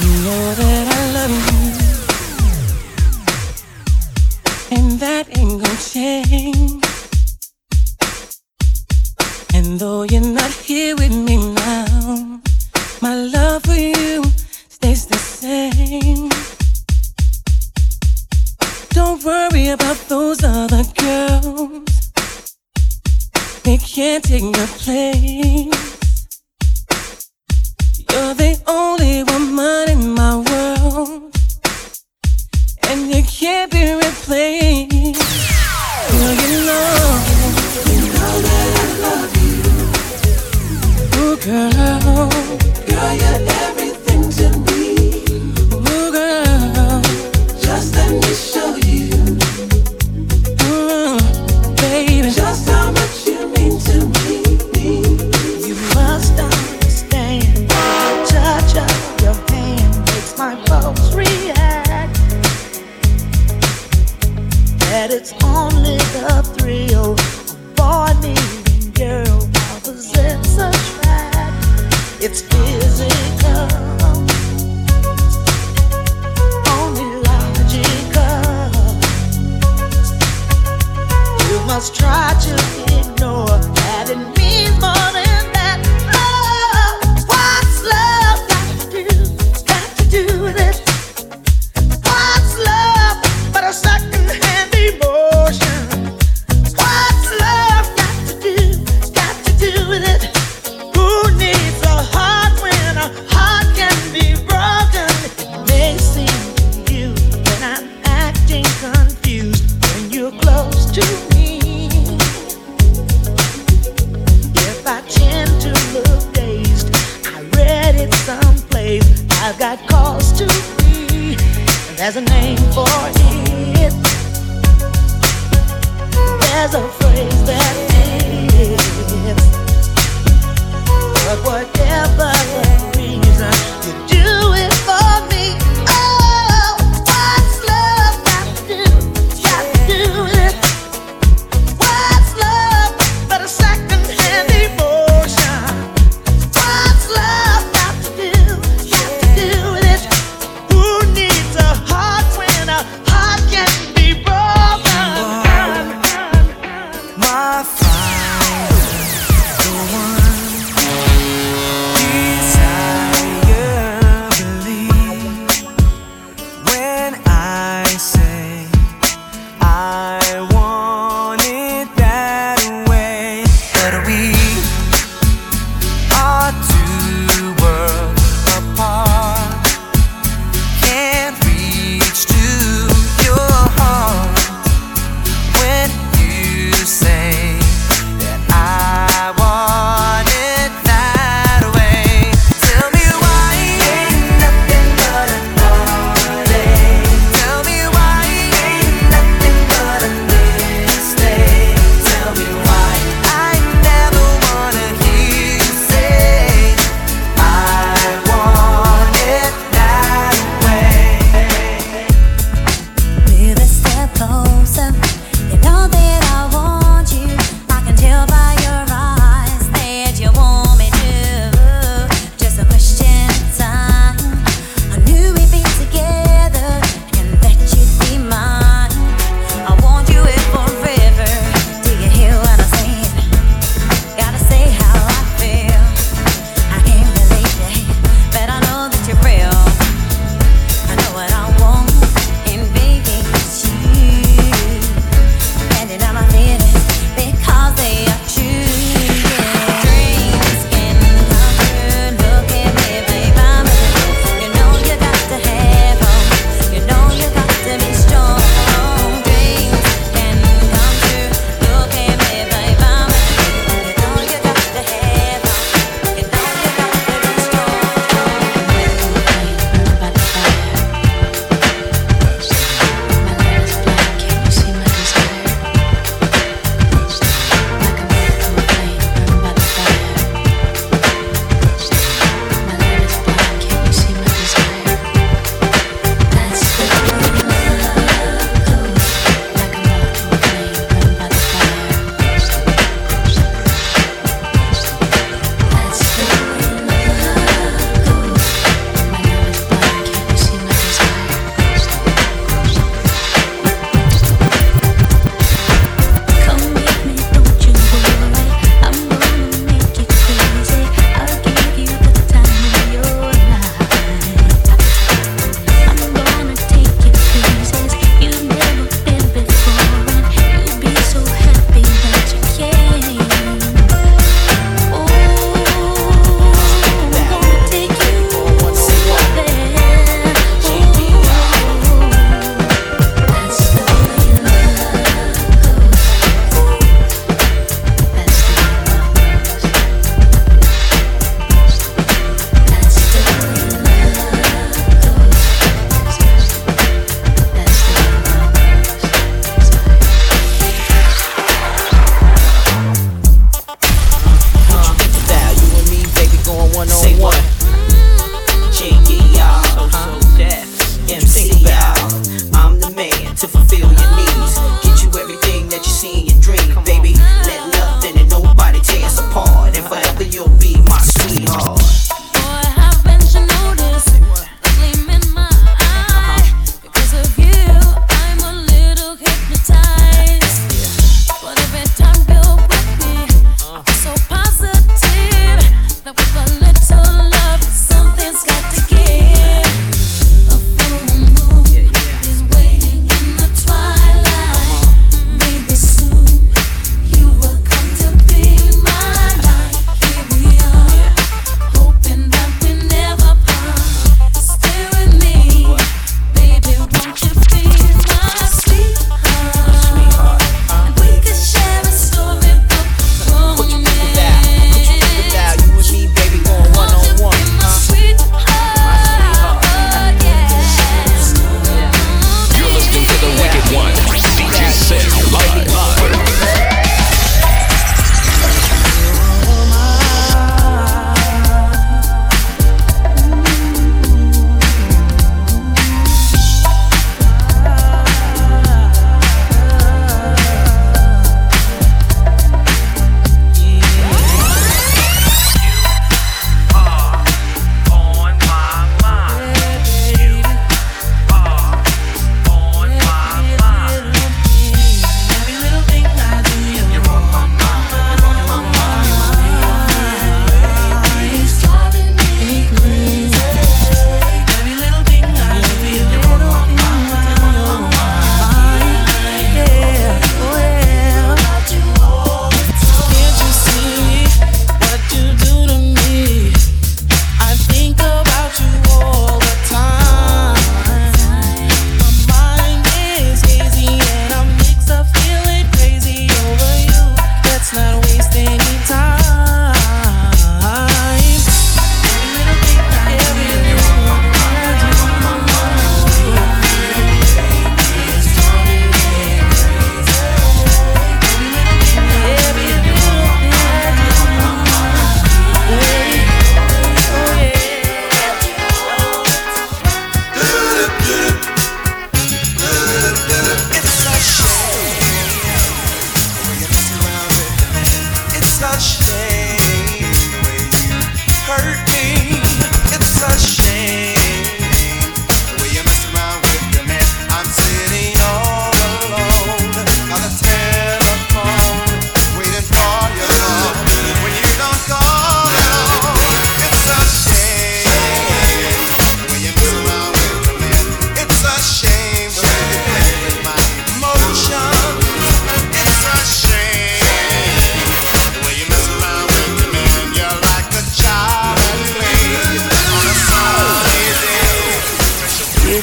You know that I love you, and that ain't gonna change. And though you're not here with me now, my love for you stays the same. Don't worry about those other girls, they can't take your place. You're the only woman in my world, and you can't be replaced. Girl, you know that I love you. Ooh, girl, girl, you're everything to me. Ooh, girl, just let me show you. Just how much you mean to me. You must understand. The touch of your hand makes my pulse react. That it's only the thrill of boy meeting girl while possess a track. It's physical, must try to ignore that it means more than that. Oh, what's love got to do with it? What's love but a second-hand emotion? What's love got to do with it? Who needs a heart when a heart can be broken? It may seem to you that I'm acting confused when you're close to me. I've got cause to be, there's a name for it. There's a phrase that fits. But whatever the reason, you do it for me. Oh, what's love got to do with it? What's love but a second-hand emotion? What's love? My fire, the one desire.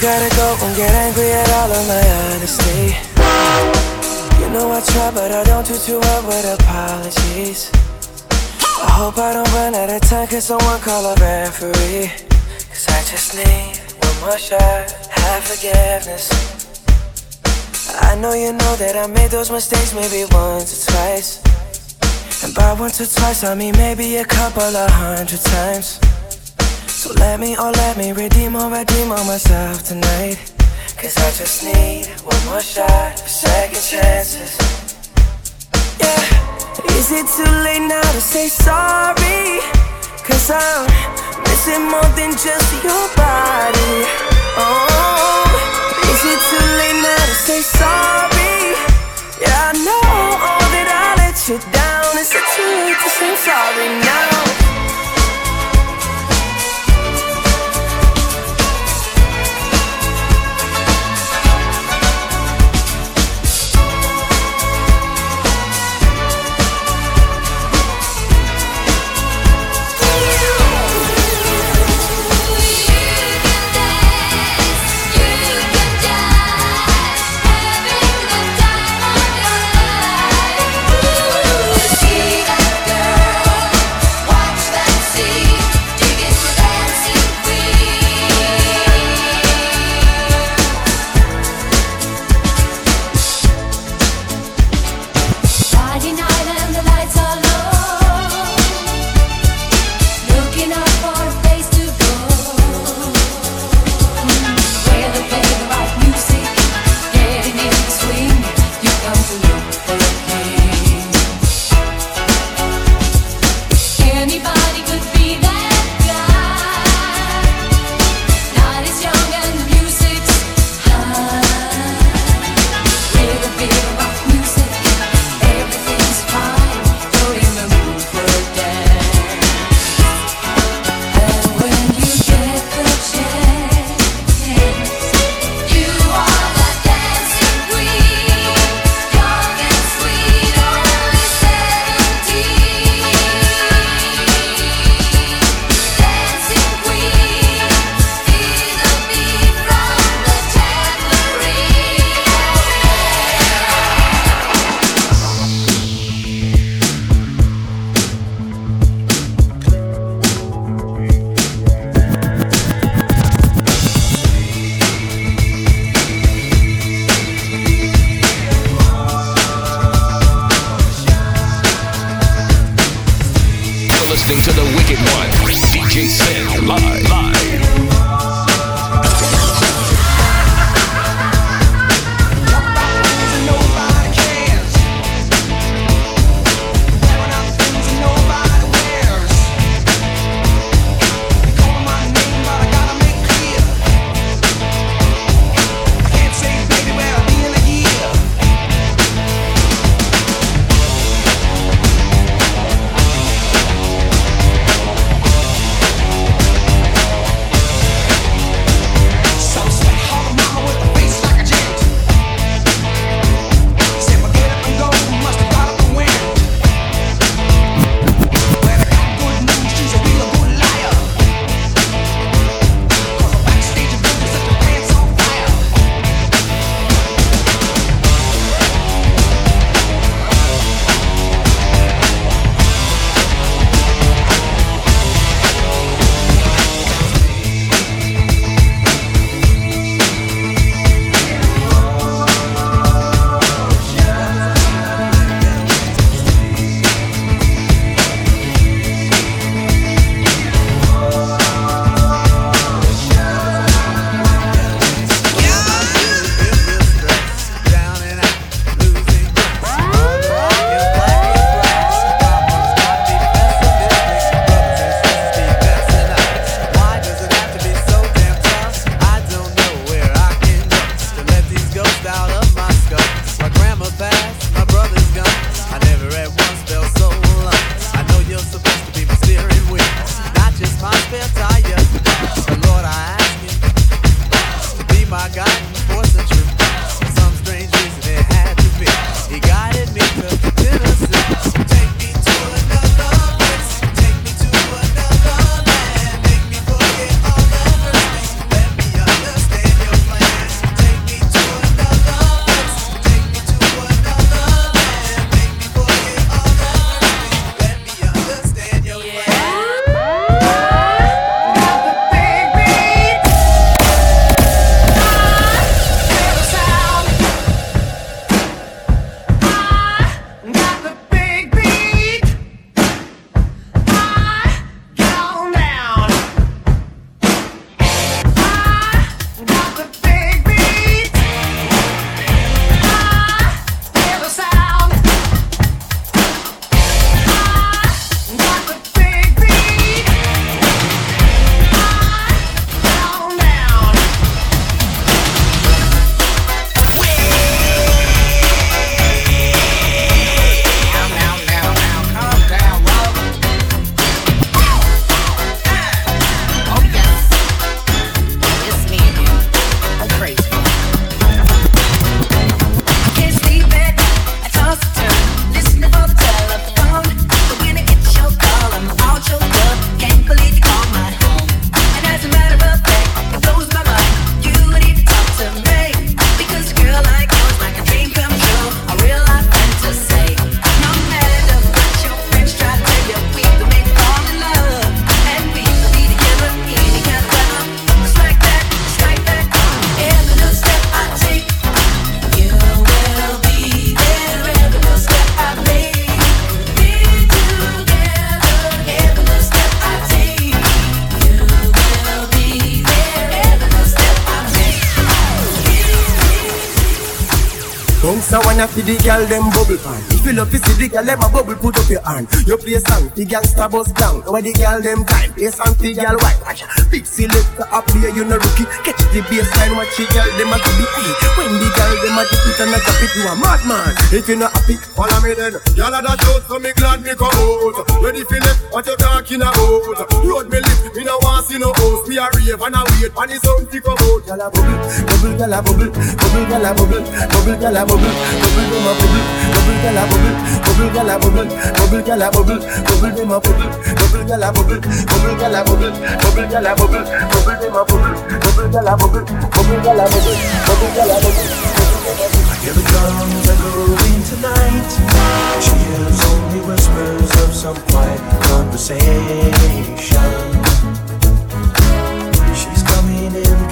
gotta go, won't get angry at all of my honesty. You know I try, but I don't do too well with apologies. I hope I don't run out of time, cause someone call a referee. Cause I just need one more shot, have forgiveness. I know you know that I made those mistakes maybe once or twice. And by once or twice, I mean maybe a couple of 100 times. So let me redeem on myself tonight. Cause I just need one more shot, second chances. Yeah, is it too late now to say sorry? Cause I'm missing more than just your body. Oh, is it too late now to say sorry? Yeah, I know that I let you down. Is it too late to say sorry now? Yeah. Bounce a wanna feed the girl them bubble pan. If you love to see the girl them a bubble, put up your hand. You play song, the gangsta bust down. Where the girl them time, play song, the girl white. Watch a big selector up here, you no rookie. Catch the baseline, watch the girl them a do the eye. When the girl them a dip it and a drop it, you a madman. If you not happy, follow me then. Y'all a dash out, so me glad me come out. Ready for left, what you talking about? Road me lift, me no want see no house. Me a rave and a wait, and it's something to come out. Y'all a bubble, bubble, y'all a bubble, bubble, y'all a bubble, bubble, y'all a bubble, bubble, them a bubble, bubble, y'all a bubble, bubble, y'all a bubble, bubble, y'all a bubble, bubble, them a bubble, bubble, y'all a bubble, bubble, y'all a bubble, bubble, y'all a bubble, bubble, them a bubble, bubble, y'all a bubble, bubble, y'all a bubble, bubble, y'all a bubble. Here the drums are rolling tonight. She hears only whispers of some quiet conversation. She's coming in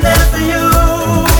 there for you.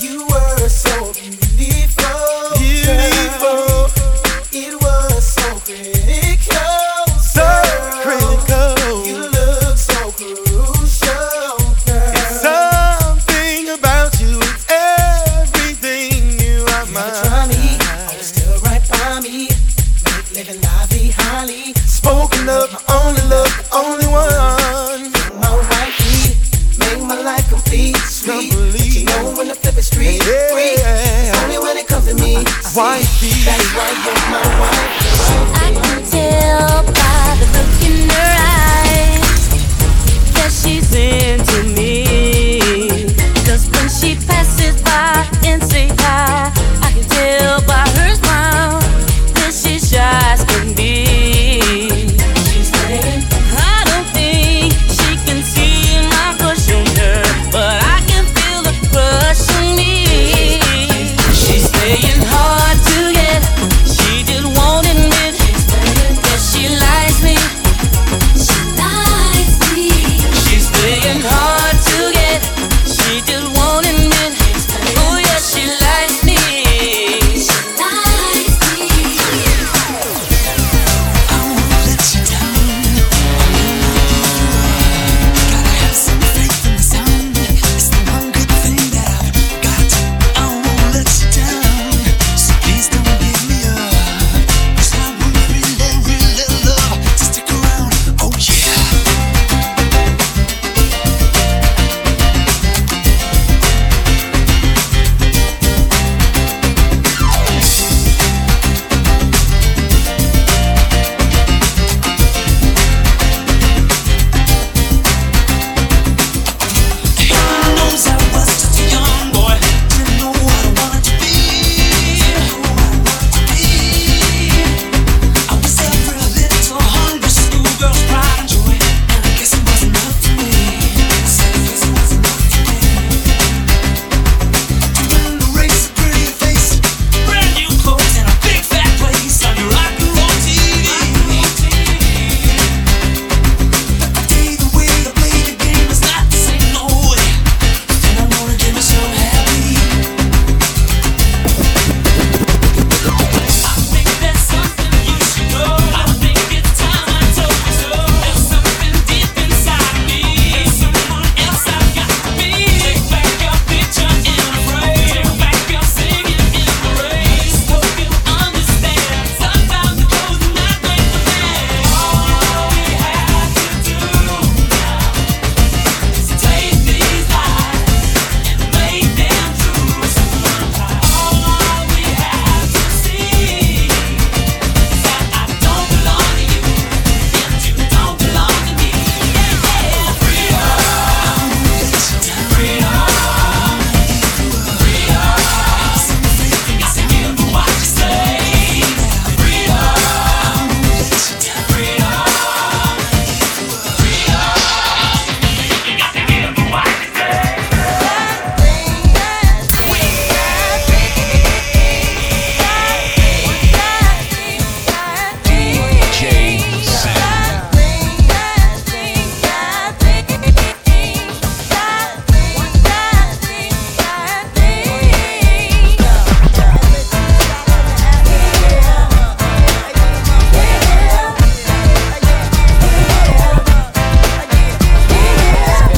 You were so beautiful. It was wifey. That's why you're my wife. I can tell by the look in her eyes that she's into me. Just when she passes by and say hi, I can tell by her smile that she's shy as can be. She's studying. I don't think she can see my crush on her, but I can feel the crush on me. She's staying hard to get. She just won't admit that she likes me. She likes me. She's staying hard to get. She just won't admit. Oh yeah, she likes me. She likes me. I won't let you down. I know I'll give you up. Gotta have some faith in the sound. It's the one good thing that I've got. I won't let you down. So please don't give me up. 'Cause I want really, really love to stick around. Oh yeah. Heaven knows I was just a young boy. Didn't know what I wanted to be. Didn't know what I wanted to be. I was every little hungry schoolgirl's pride and joy. And I guess it was enough for me. I said I guess it was enough for me. To win the race, a pretty face, brand new clothes, and a big fat place on your rock and roll TV. But the day, the way I play the game is not the same, no way. And I wanna get me so happy. I think that's something you should know. I think it's time I told you so. There's something deep inside me. There's someone else I've got to be. Take back your picture in a frame. Take back your singing in the rain. I just hope you understand. Sometimes the clothes do not make the man. All we have to do now is take these lies and make them true. Sometimes all we have to see is that I don't belong to you and you don't belong to me. Yeah. It's been 3 weeks since you've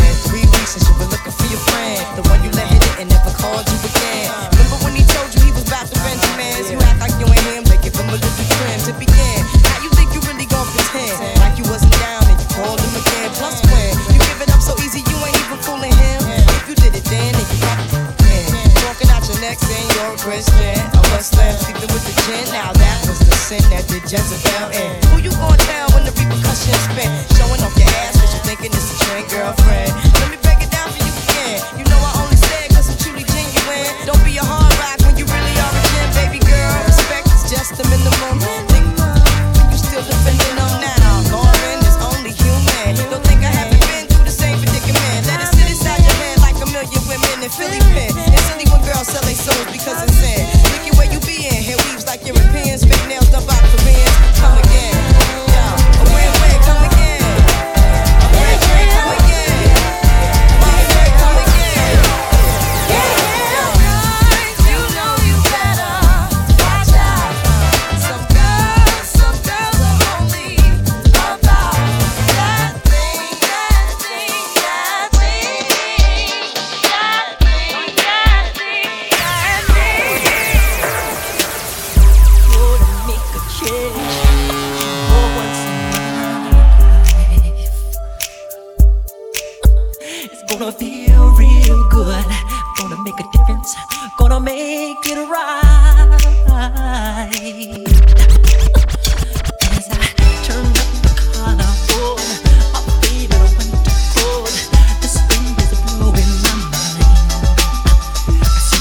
been looking for your friend, the one you let hit it and never called you again. Remember when he told you he was about to Benjamins? You act like you ain't him, they give him a little trim to begin. Now you think you really gon' pretend like you wasn't down and you called him again. Plus when you give it up so easy, you ain't even fooling him. If you did it then, and you got it. Talking out your neck saying you're a Christian. I was slim, sleeping with the gin. Now that was the sin that did Jezebel in. Who you gonna tell when the repercussions spin? Showing off your ass, but you thinking it's a trend, girlfriend. Let me break it down for you again. You know I only said 'cause I'm truly genuine. Don't be a hard rock when you really are a gin, baby girl. Respect is just a minimum. Think you still defending them now. Lauren is only human. Don't think I haven't been through the same predicament. Let it sit inside your head like a million women in Philly pen. It's silly when girls sell their souls because it's sin. Look at where you be in. Hair weaves like Europeans. Fake nails done by Koreans. Come again.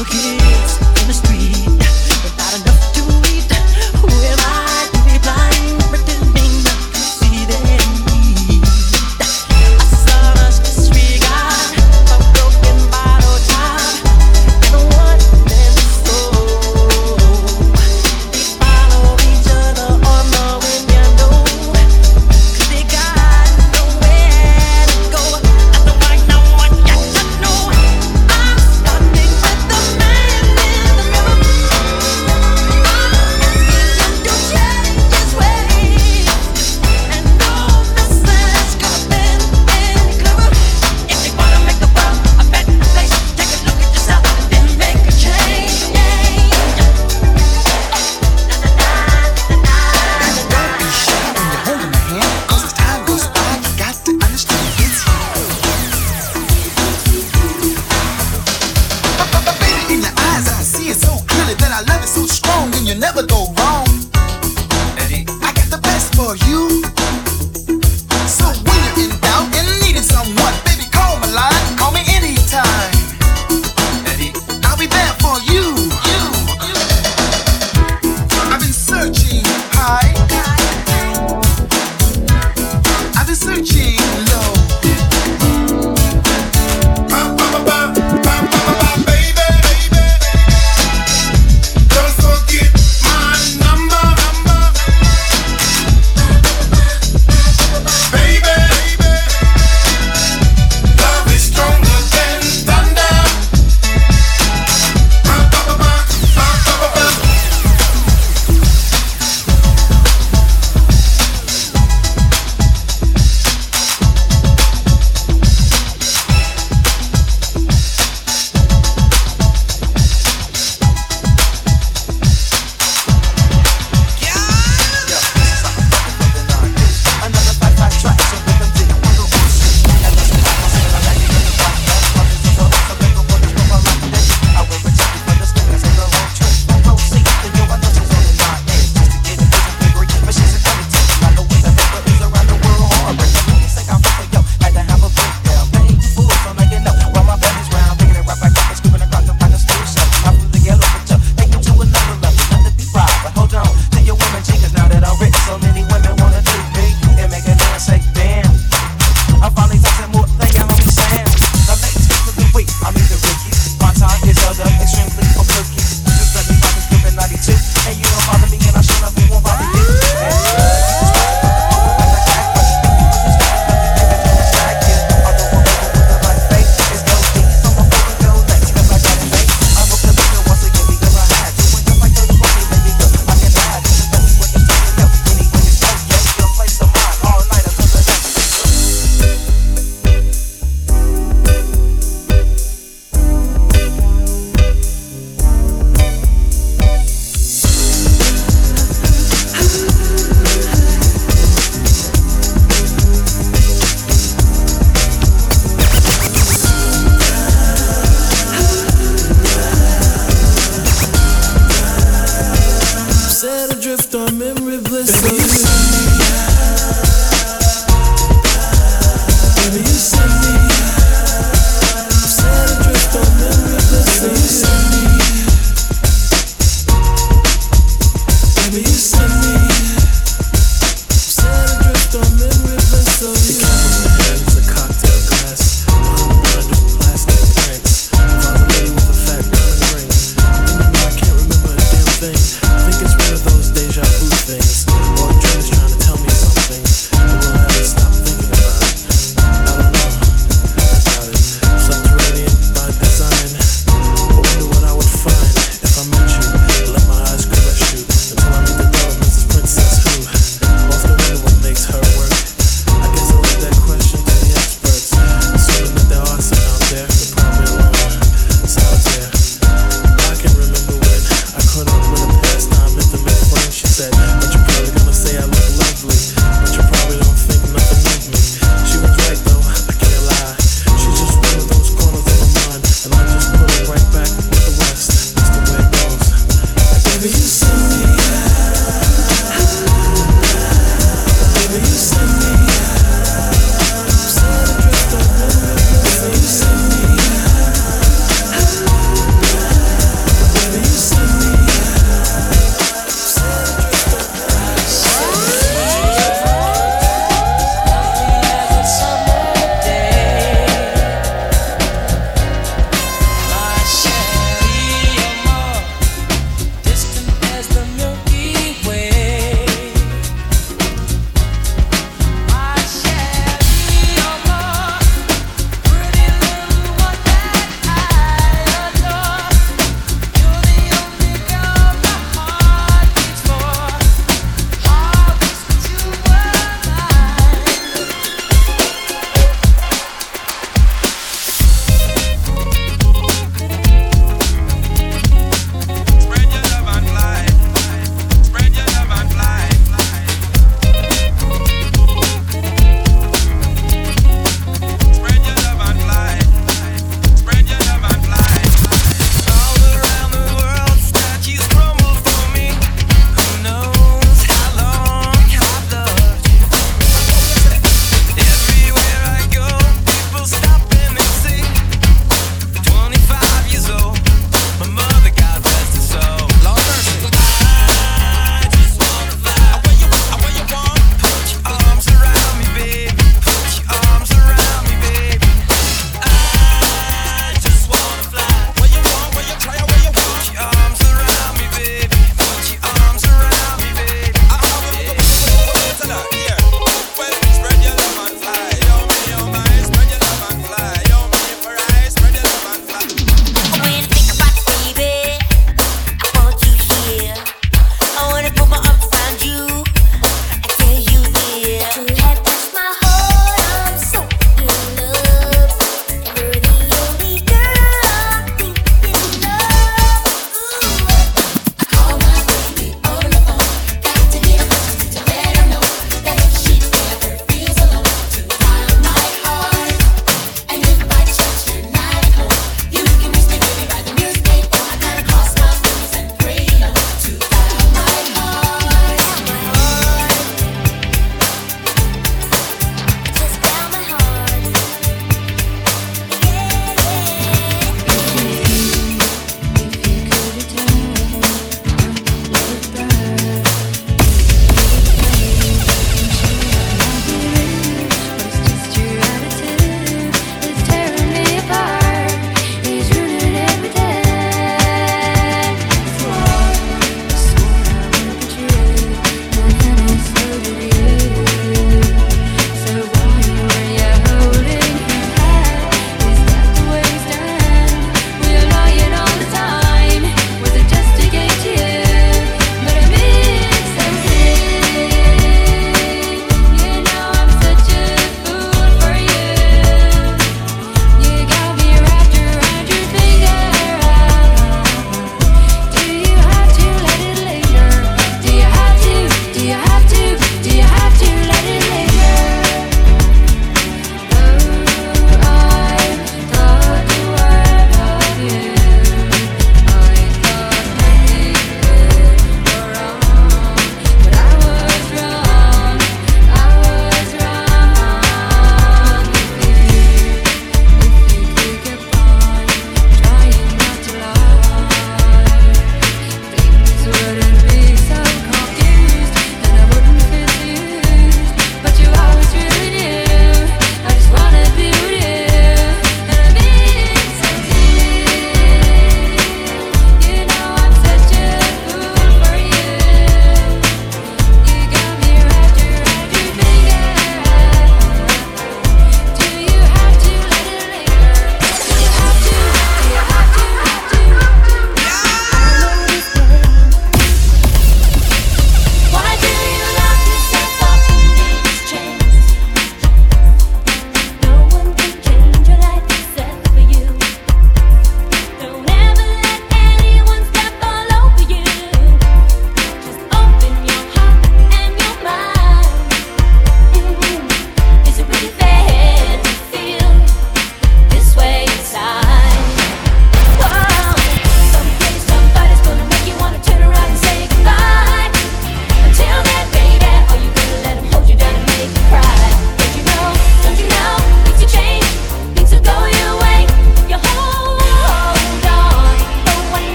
little kids in the street without enough to eat. Who am I to be blind, pretending not to see their need? I saw us disregard a broken bottle top and a one-man soul. They follow each other on the window, 'cause they got nowhere to go. I don't want no one yet to know. I'm starting at the madness.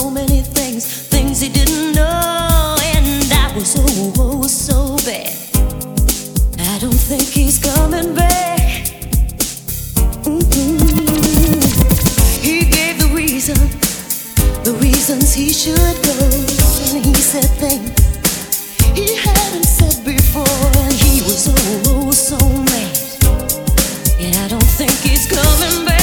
so many things he didn't know, and that was oh so bad. I don't think he's coming back. He gave the reasons he should go, and he said things he hadn't said before, and he was oh so mad, and I don't think he's coming back.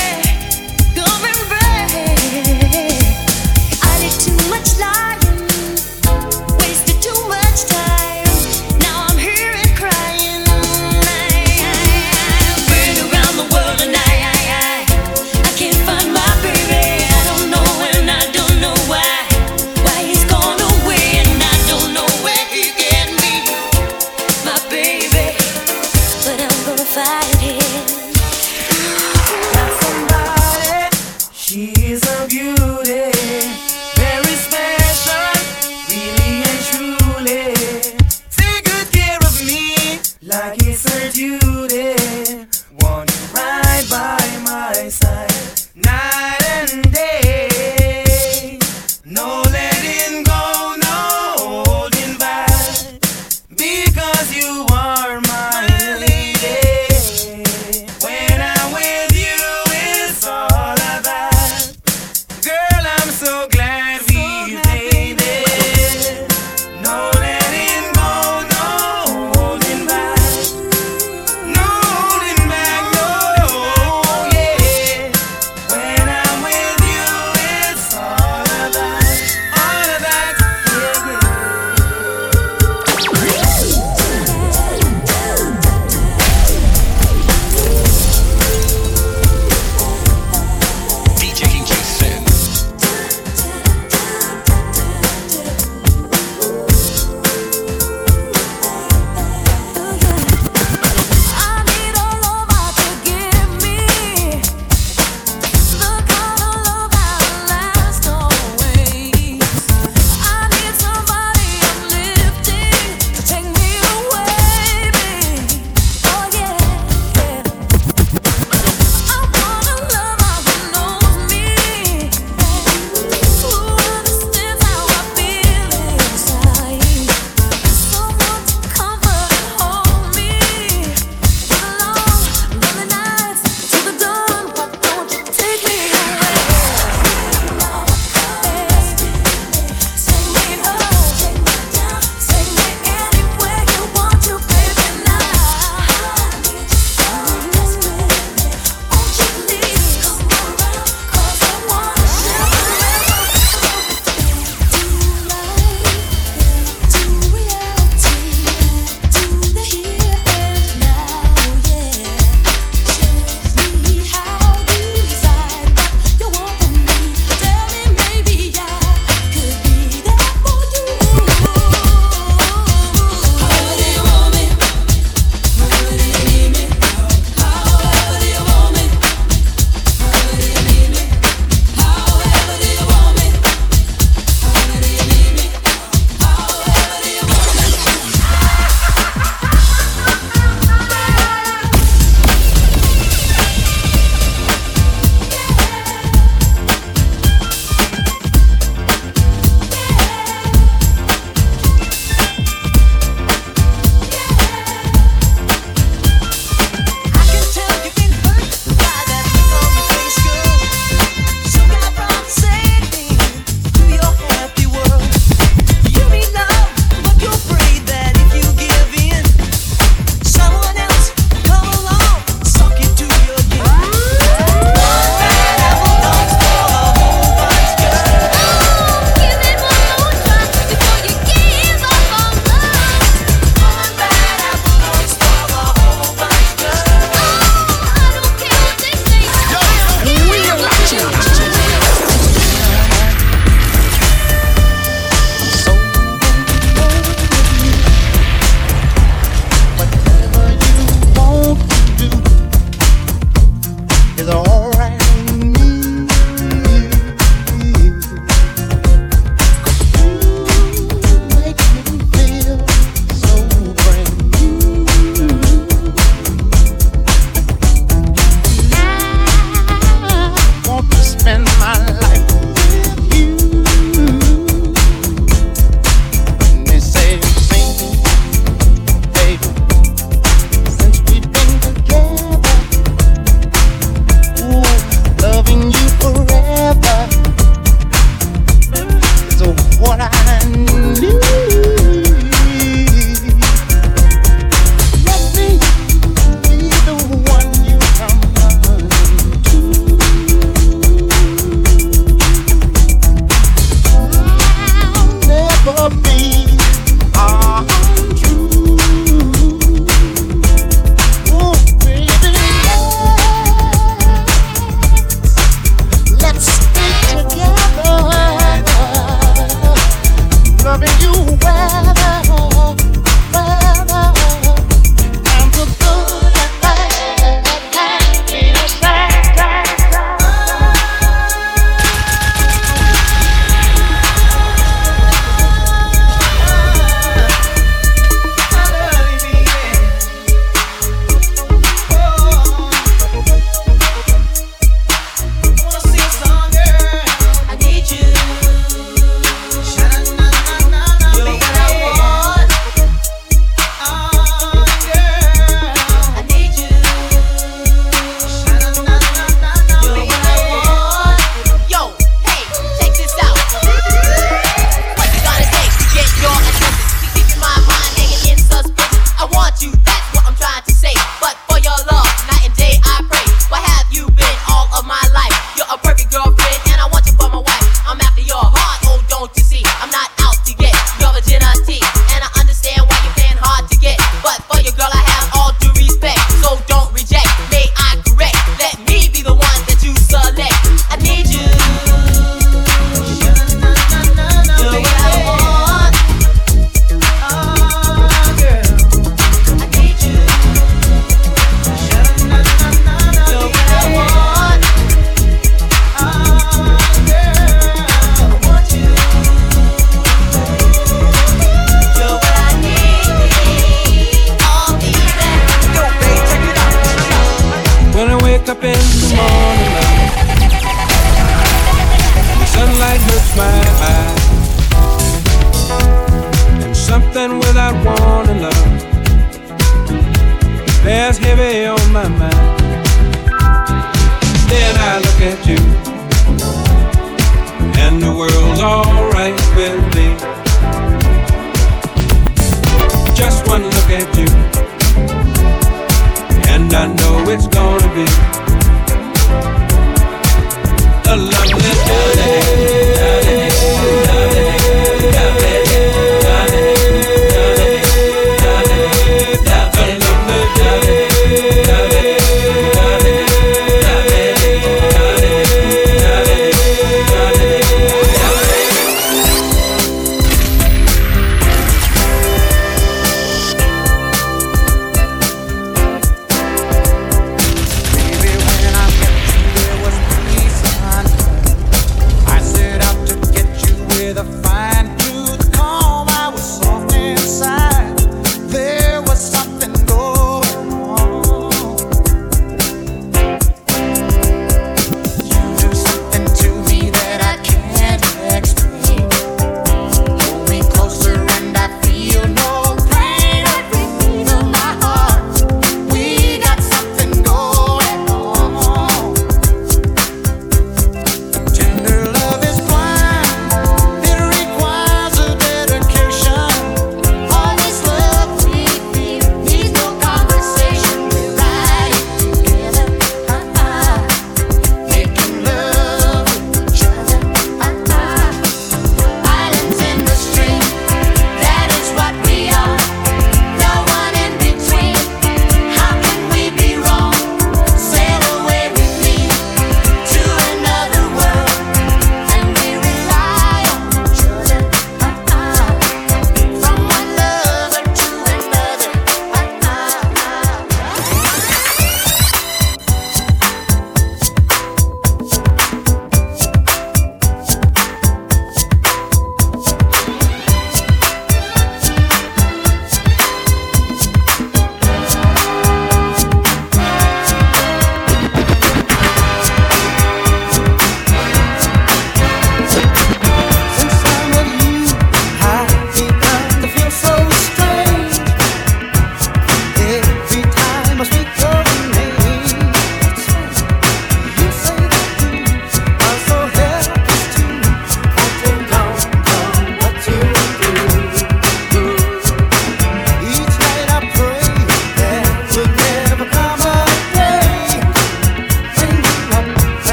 Baby, but I'm gonna fight it.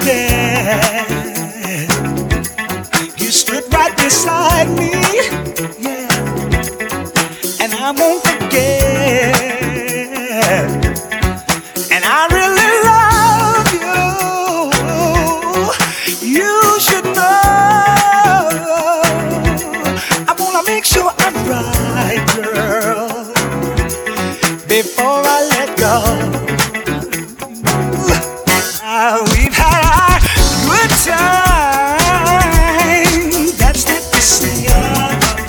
yeah. You stood right beside me, yeah. And I won't forget. And I really love you. You should know. I wanna make sure I'm right, girl, before I let go. Time, that's not the same.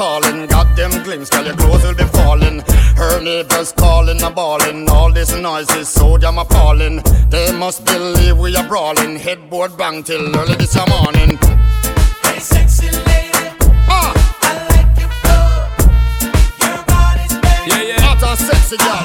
stalling. Goddamn glimpse, girl, your clothes will be falling. Her neighbors calling and bawling. All this noise is so damn appalling. They must believe we are brawling. Headboard bang till early this morning. Hey, sexy lady, I like your flow. Your body's very hot and sexy, girl.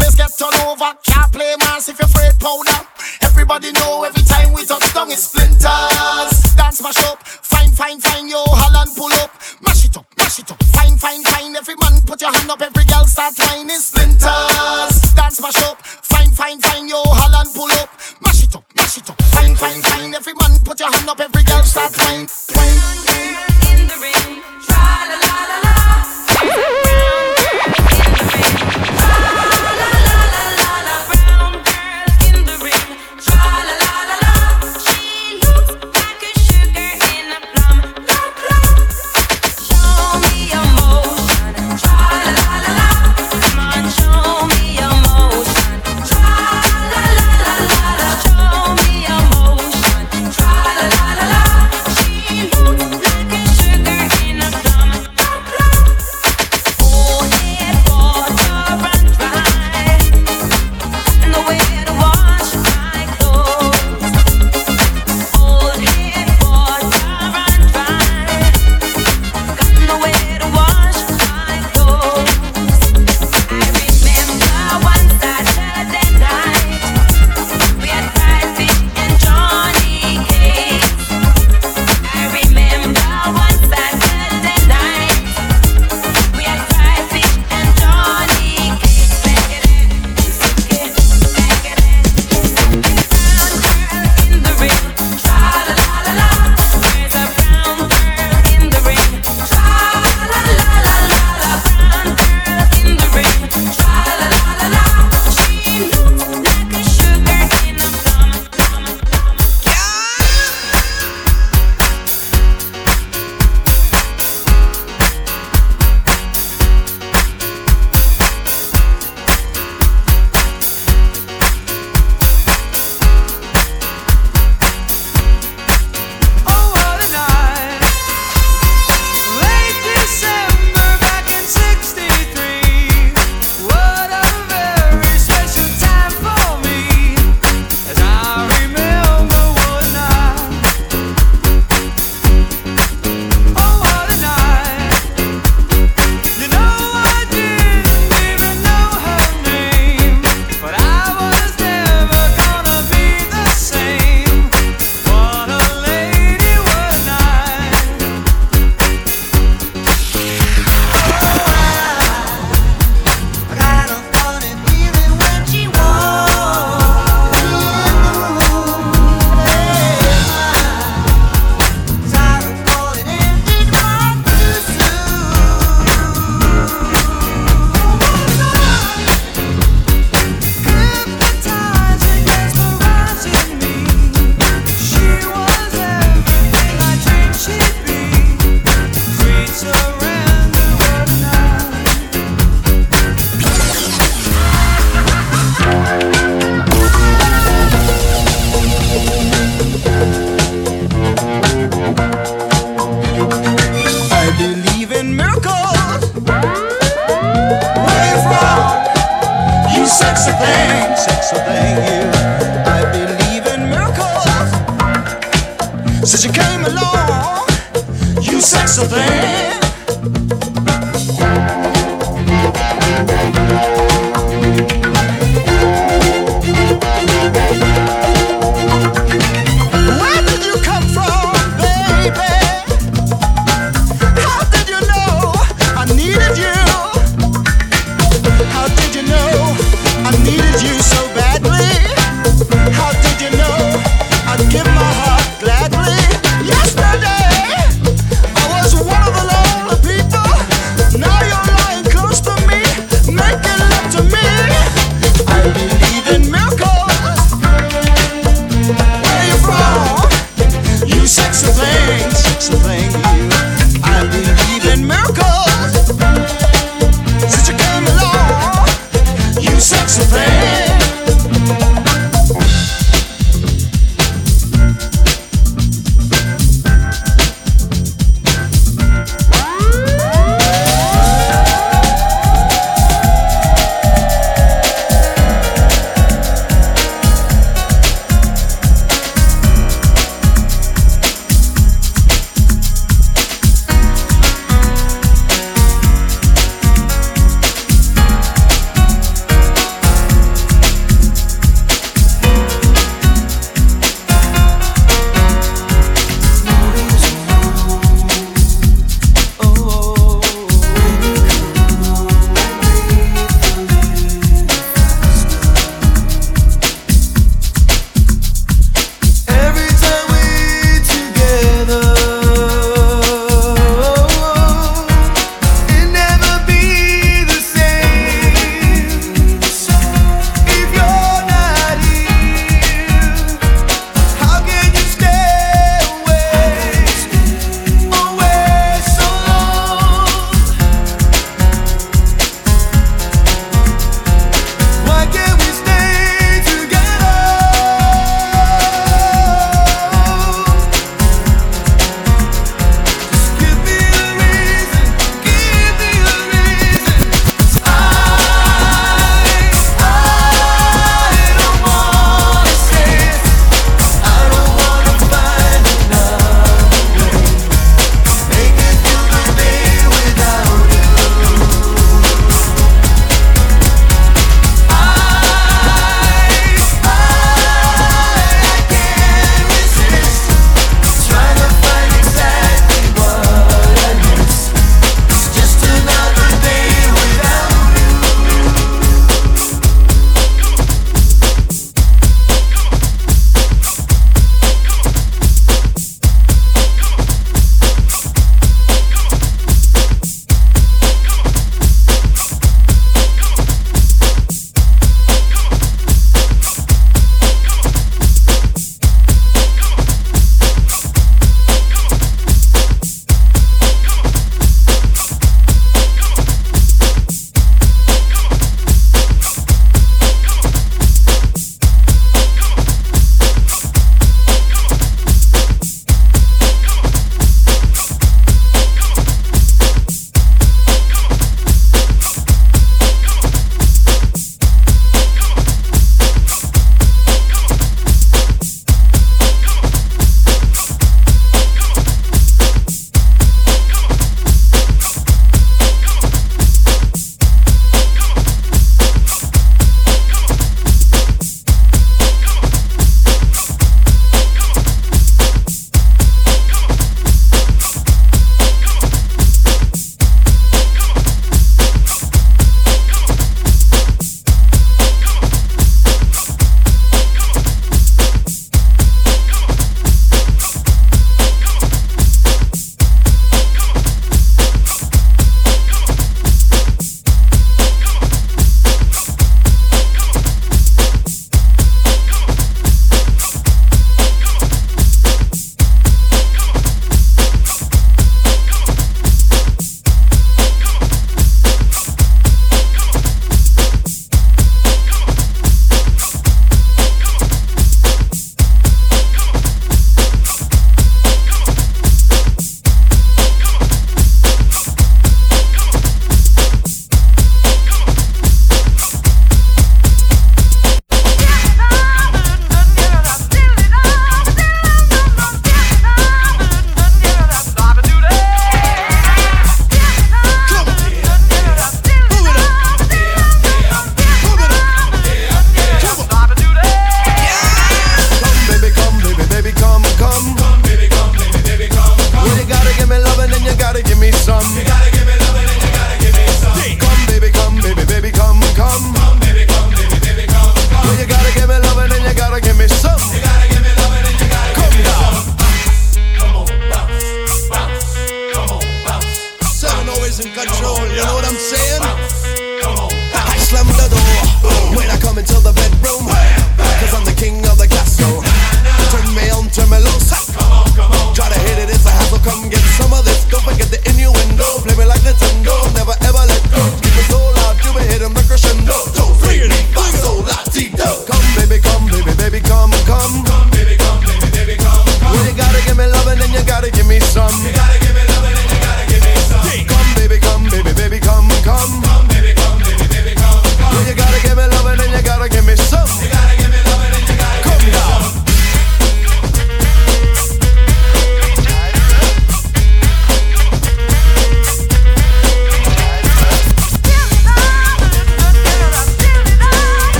place get turned over. Can't play mass if you're afraid powder. Everybody know every time we touch down it's splinters. Dance mash up, fine, fine, fine, yo, Holland pull up. Mash it up, mash it up, fine, fine, fine. Every man put your hand up, every girl start whining. Splinters, dance mash up, fine, fine, fine, yo, Holland pull up. Mash it up, mash it up, fine, fine, fine. Every man put your hand up, every girl start whining. In the ring, tra la la la la.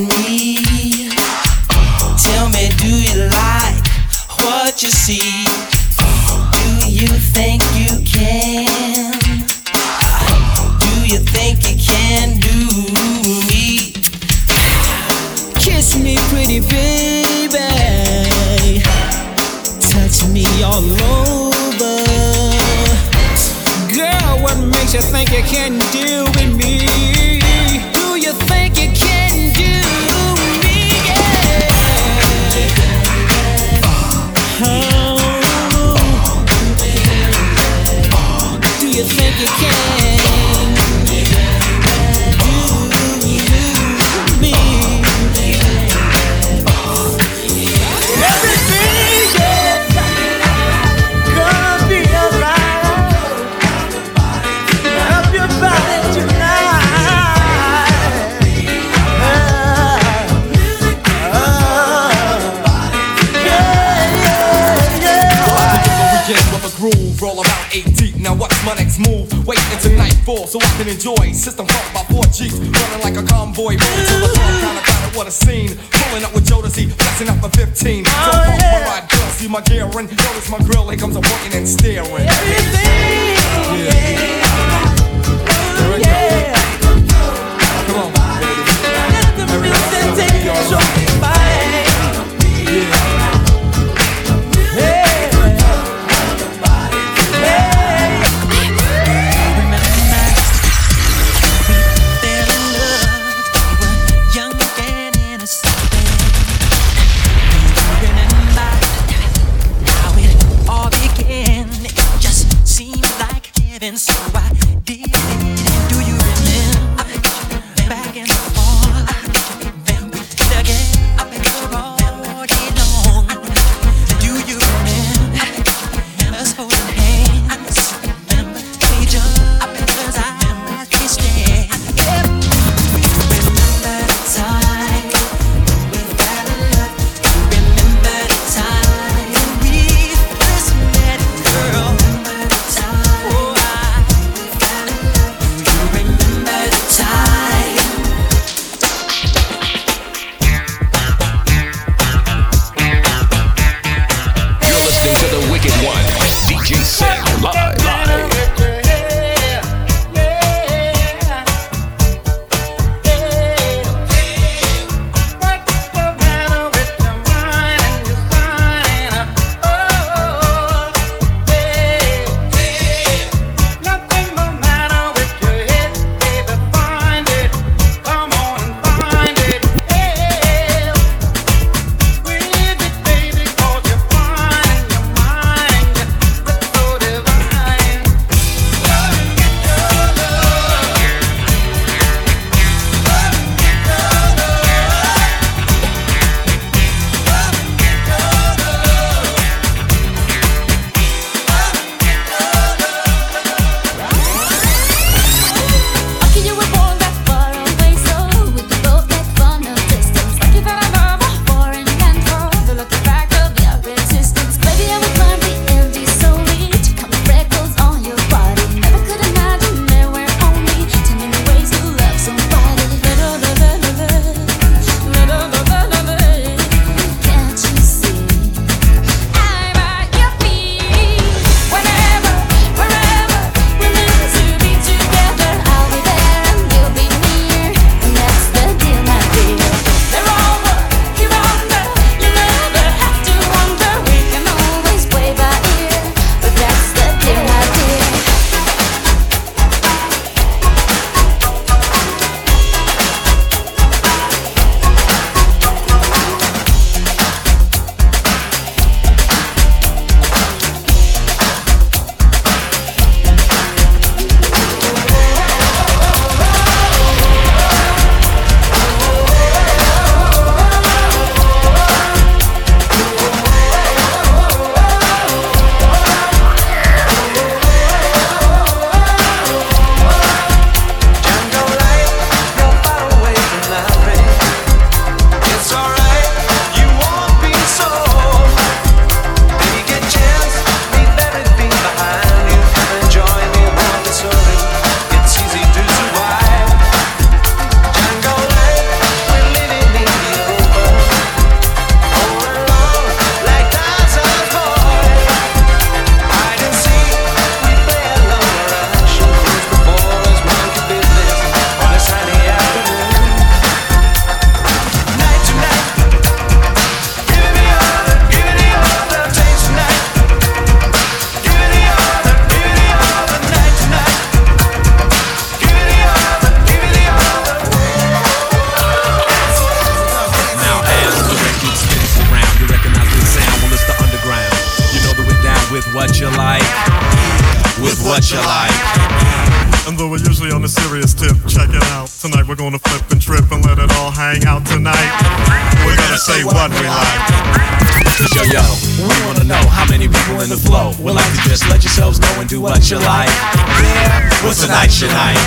at me. Tell me, do you like what you see? Do you think you can? Do you think you can do me? Kiss me, pretty baby. Touch me all over. Girl, what makes you think you can do with me? Roll about 8 deep, now what's my next move? Wait until nightfall so I can enjoy. System fought by 4 Gs, running like a convoy. Rolling to the top, kinda crowded, what a scene. Pulling up with Jodeci, flexing up for 15. So fuck my ride, girl, see my gear and notice my grill, here comes a working and staring. Everything, yeah. Here we go. Come on, baby. Everybody, everybody, everybody, yeah. what you like. And though we're usually on a serious tip, check it out. Tonight we're gonna flip and trip and let it all hang out tonight. We're gonna say what we like. Yo, we wanna know how many people in the flow would like to just let yourselves go and do what you like. Well, tonight's your night.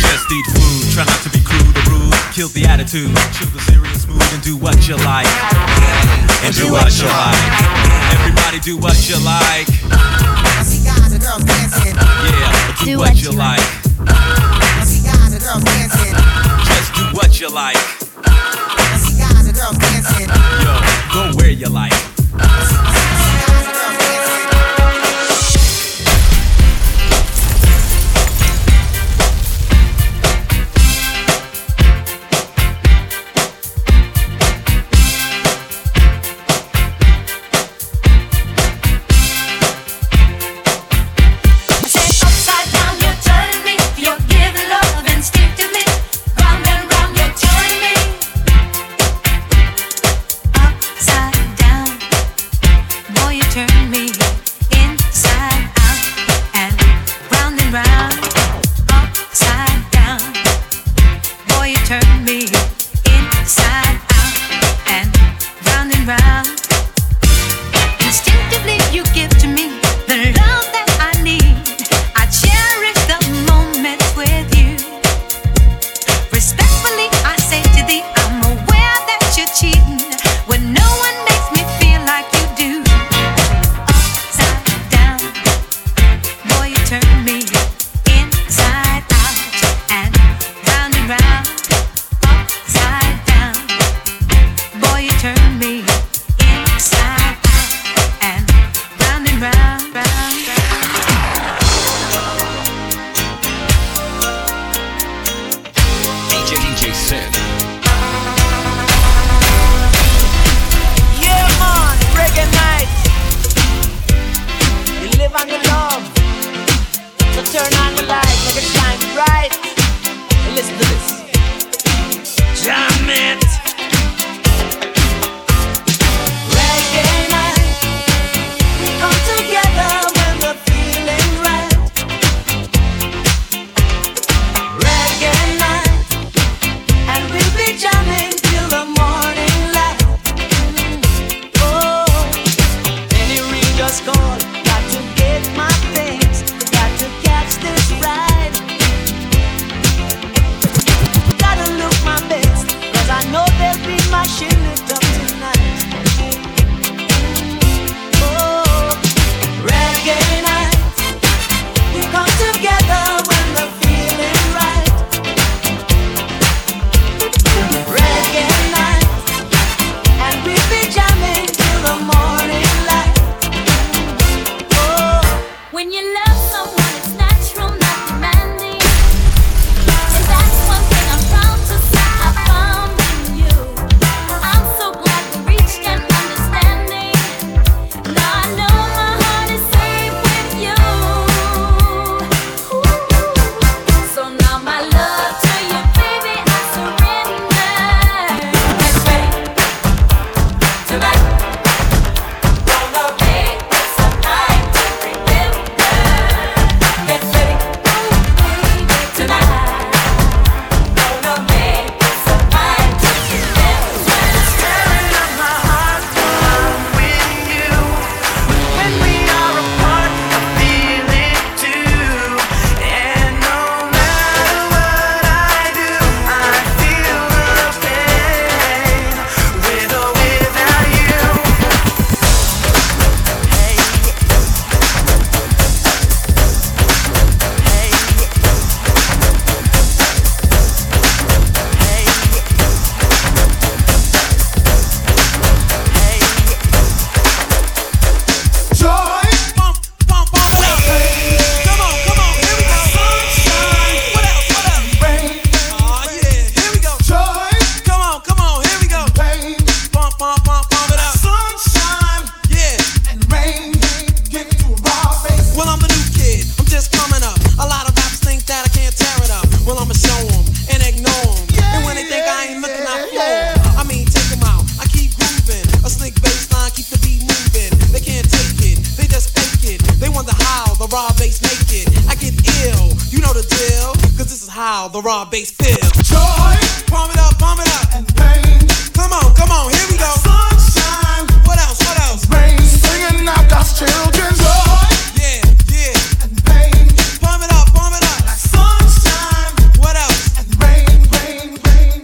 Just eat food, try not to be crude or rude. Kill the attitude, chill the serious mood, and do what you like. And do what you like. Everybody do what you like. Yeah, do what you like. Just do what you like. Yo, go where you like. Upside down. style, the raw bass feel. Joy, palm it up, and pain. Come on, here we go. Sunshine, what else? Rain, singing out God's children. Joy, yeah, yeah, and pain. Palm it up, like sunshine. What else? And rain, rain, rain,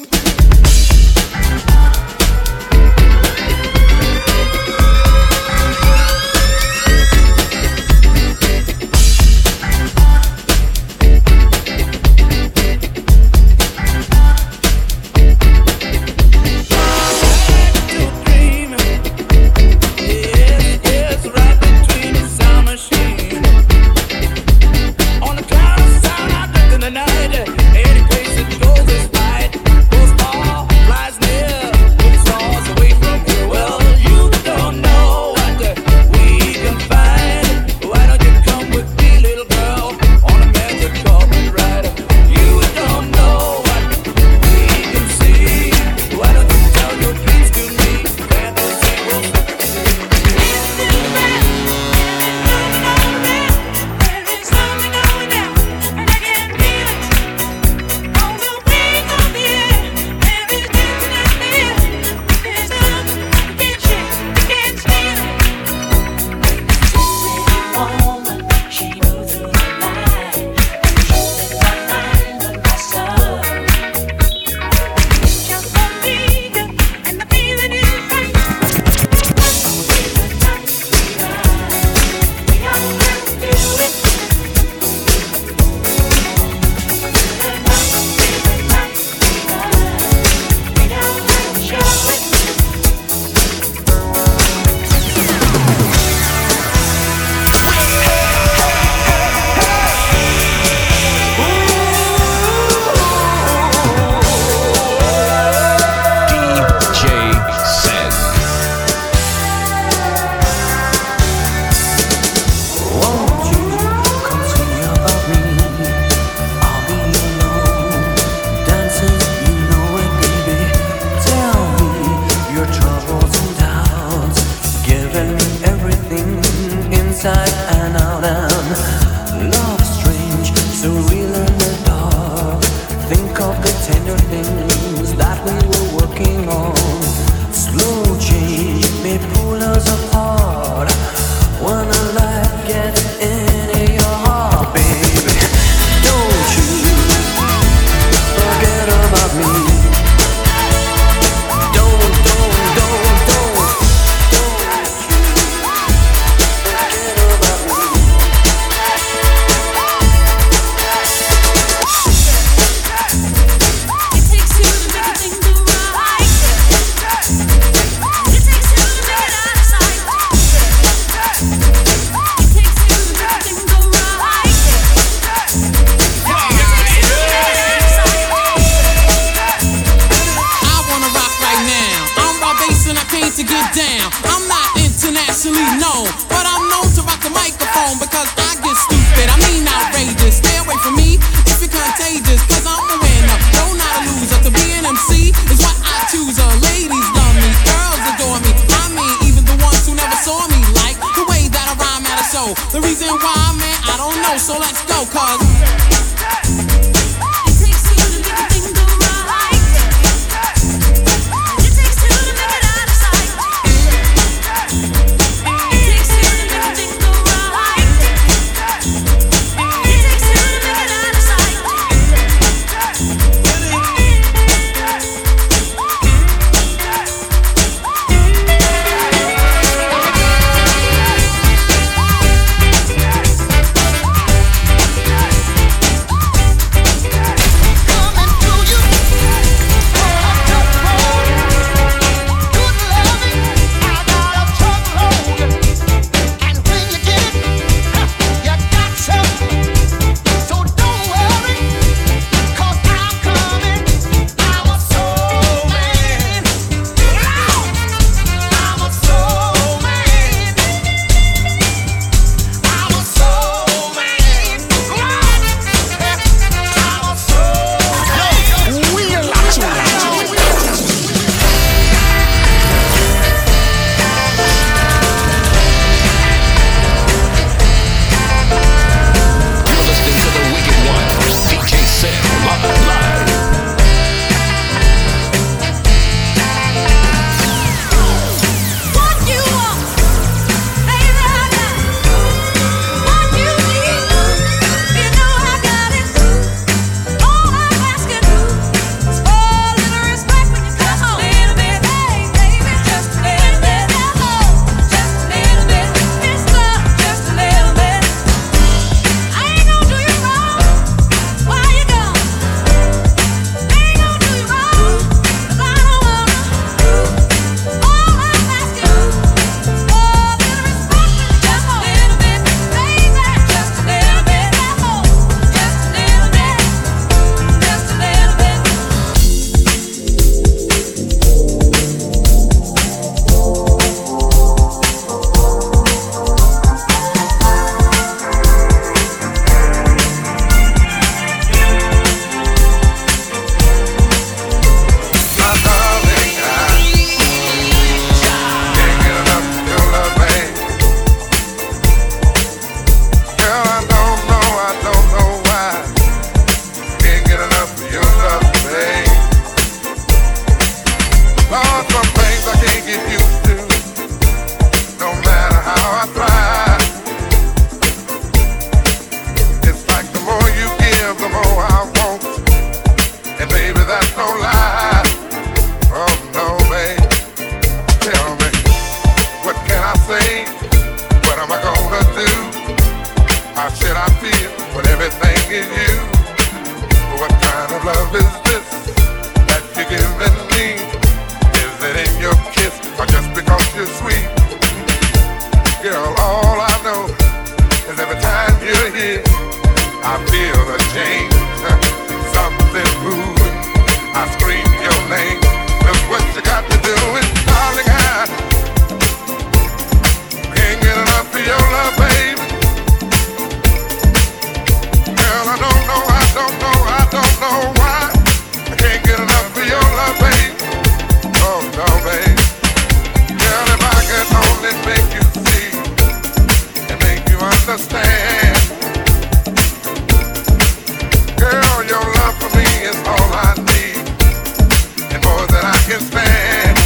can stand.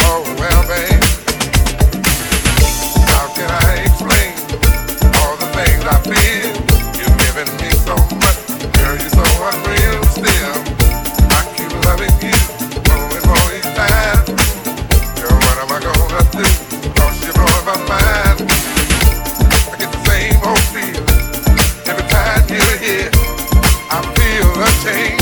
Oh, well, babe, how can I explain all the things I feel? You've given me so much, girl, you're so unreal still. I keep loving you, only for each time. Girl, what am I gonna do? 'Cause you're blowing my mind. I get the same old feel every time you're here. I feel a change.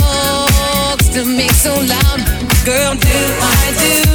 Dogs to make so loud. Girl, do I do